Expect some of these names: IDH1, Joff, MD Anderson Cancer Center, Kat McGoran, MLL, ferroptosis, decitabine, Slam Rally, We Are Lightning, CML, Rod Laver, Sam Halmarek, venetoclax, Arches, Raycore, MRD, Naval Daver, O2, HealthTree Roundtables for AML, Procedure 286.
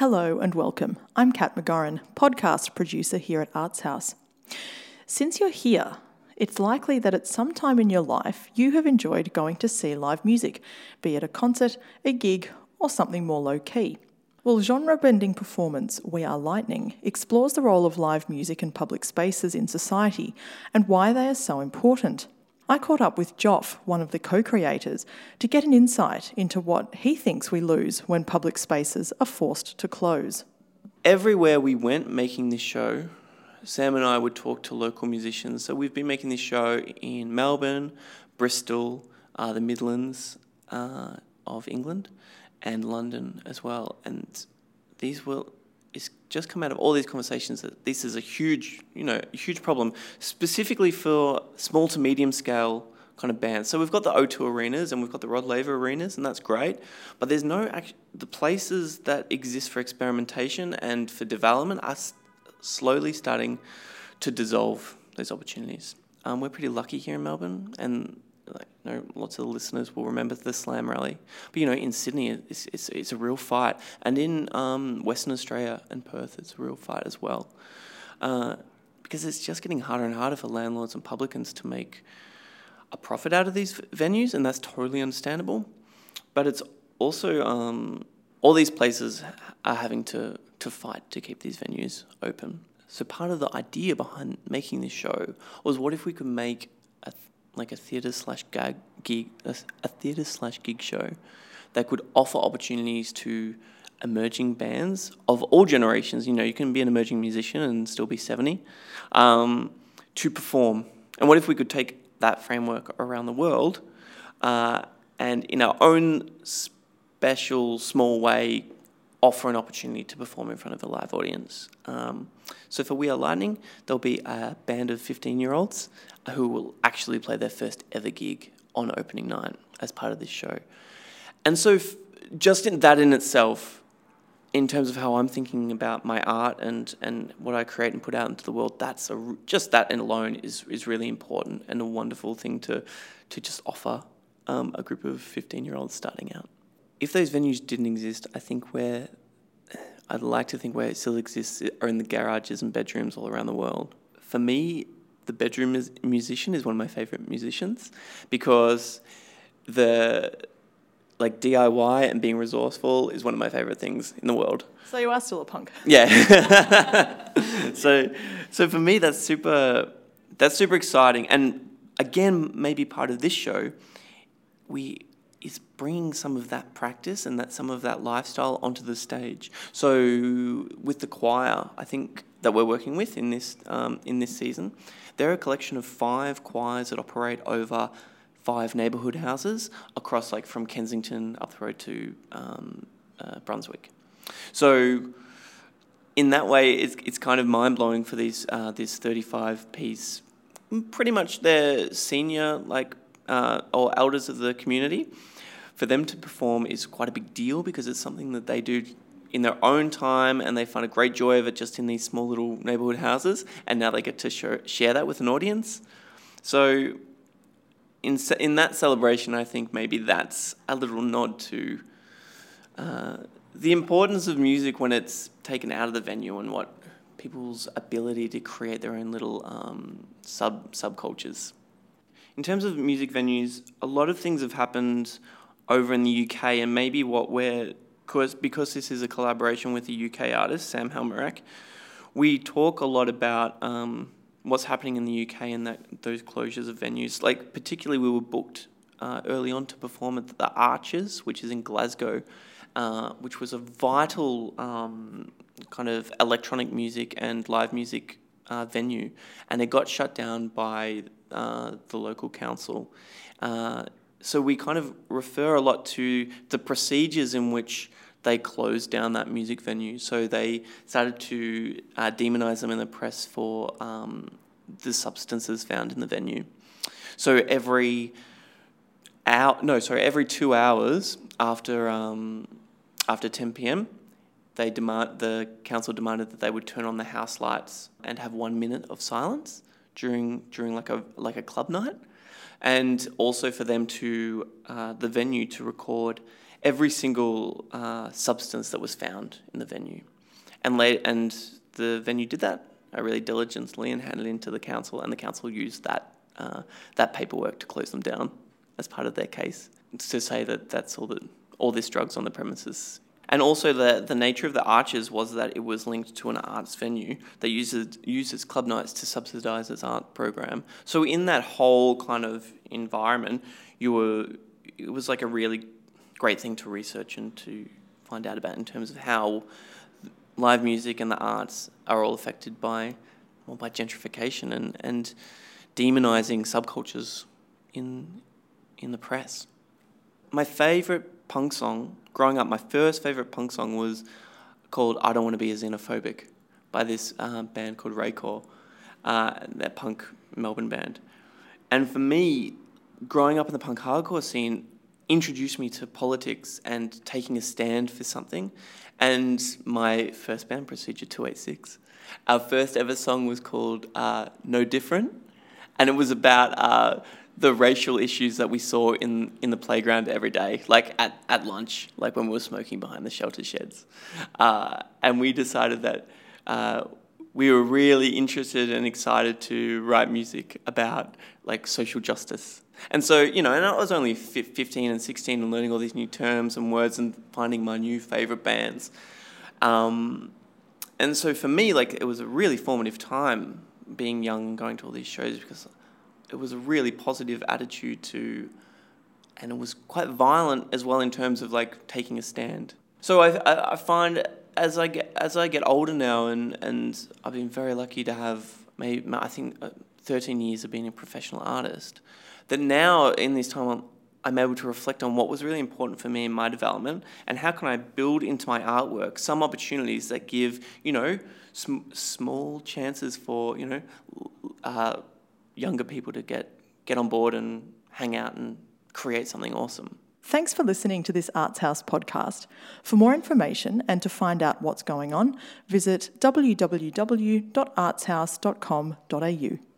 Hello and welcome. I'm Kat McGoran, podcast producer here at Arts House. Since you're here, it's likely that at some time in your life you have enjoyed going to see live music, be it a concert, a gig, or something more low-key. Well, genre-bending performance We Are Lightning explores the role of live music and public spaces in society and why they are so important. I caught up with Joff, one of the co-creators, to get an insight into what he thinks we lose when public spaces are forced to close. Everywhere we went making this show, Sam and I would talk to local musicians. So we've been making this show in Melbourne, Bristol, the Midlands of England, and London as well. And it's just come out of all these conversations that this is a huge problem, specifically for small to medium scale kind of bands. So we've got the O2 arenas and we've got the Rod Laver arenas, and that's great, but there's the places that exist for experimentation and for development are slowly starting to dissolve those opportunities. We're pretty lucky here in Melbourne, and lots of the listeners will remember the Slam Rally. But, in Sydney, it's a real fight. And in Western Australia and Perth, it's a real fight as well. Because it's just getting harder and harder for landlords and publicans to make a profit out of these venues, and that's totally understandable. But it's also all these places are having to fight to keep these venues open. So part of the idea behind making this show was, what if we could make a theatre/gig show that could offer opportunities to emerging bands of all generations. You can be an emerging musician and still be 70, to perform. And what if we could take that framework around the world and in our own special, small way, offer an opportunity to perform in front of a live audience. So for We Are Lightning, there'll be a band of 15-year-olds who will actually play their first ever gig on opening night as part of this show. And so just in that in itself, in terms of how I'm thinking about my art and what I create and put out into the world, just that alone is really important and a wonderful thing to just offer a group of 15-year-olds starting out. If those venues didn't exist, I think I'd like to think where it still exists are in the garages and bedrooms all around the world. For me, the bedroom musician is one of my favourite musicians, because DIY and being resourceful is one of my favourite things in the world. So you are still a punk. Yeah. So for me, that's super exciting. And again, maybe part of this show, it's bringing some of that practice and some of that lifestyle onto the stage. So with the choir, I think, that we're working with in this season, they're a collection of 5 choirs that operate over 5 neighbourhood houses across, from Kensington up the road to Brunswick. So in that way, it's kind of mind-blowing for these this 35-piece, pretty much their senior, or elders of the community. For them to perform is quite a big deal, because it's something that they do in their own time and they find a great joy of it just in these small little neighbourhood houses, and now they get to share that with an audience. So in that celebration, I think maybe that's a little nod to the importance of music when it's taken out of the venue, and what people's ability to create their own little subcultures. In terms of music venues, a lot of things have happened over in the UK, and maybe because this is a collaboration with the UK artist, Sam Halmarek, we talk a lot about what's happening in the UK and those closures of venues. Particularly we were booked early on to perform at the Arches, which is in Glasgow, which was a vital kind of electronic music and live music venue. And it got shut down by the local council. So we kind of refer a lot to the procedures in which they closed down that music venue. So they started to demonise them in the press for the substances found in the venue. So every 2 hours after 10 p.m, the council demanded that they would turn on the house lights and have 1 minute of silence during a club night, and also for them to the venue to record every single substance that was found in the venue. And the venue did that really diligently and handed it into the council, and the council used that that paperwork to close them down as part of their case. It's to say that that's all this drugs on the premises. And also the nature of the Arches was that it was linked to an arts venue that uses club nights to subsidise its art program. So in that whole kind of environment, it was like a really great thing to research and to find out about in terms of how live music and the arts are all affected by gentrification and demonising subcultures in the press. My favourite punk song, growing up, my first favourite punk song was called I Don't Want to Be a Xenophobic by this band called Raycore, that punk Melbourne band. And for me, growing up in the punk hardcore scene introduced me to politics and taking a stand for something. And my first band, Procedure 286, our first ever song was called No Different. And it was about the racial issues that we saw in the playground every day, like at lunch, like when we were smoking behind the shelter sheds. And we decided that we were really interested and excited to write music about like social justice. And so, and I was only 15 and 16 and learning all these new terms and words and finding my new favourite bands. And so for me, like, it was a really formative time being young and going to all these shows, because it was a really positive attitude and it was quite violent as well in terms of like taking a stand. So I find as I get older now, and I've been very lucky to have maybe I think 13 years of being a professional artist, that now in this time I'm able to reflect on what was really important for me in my development and how can I build into my artwork some opportunities that give, small chances for, younger people to get on board and hang out and create something awesome. Thanks for listening to this Arts House podcast. For more information and to find out what's going on, visit www.artshouse.com.au.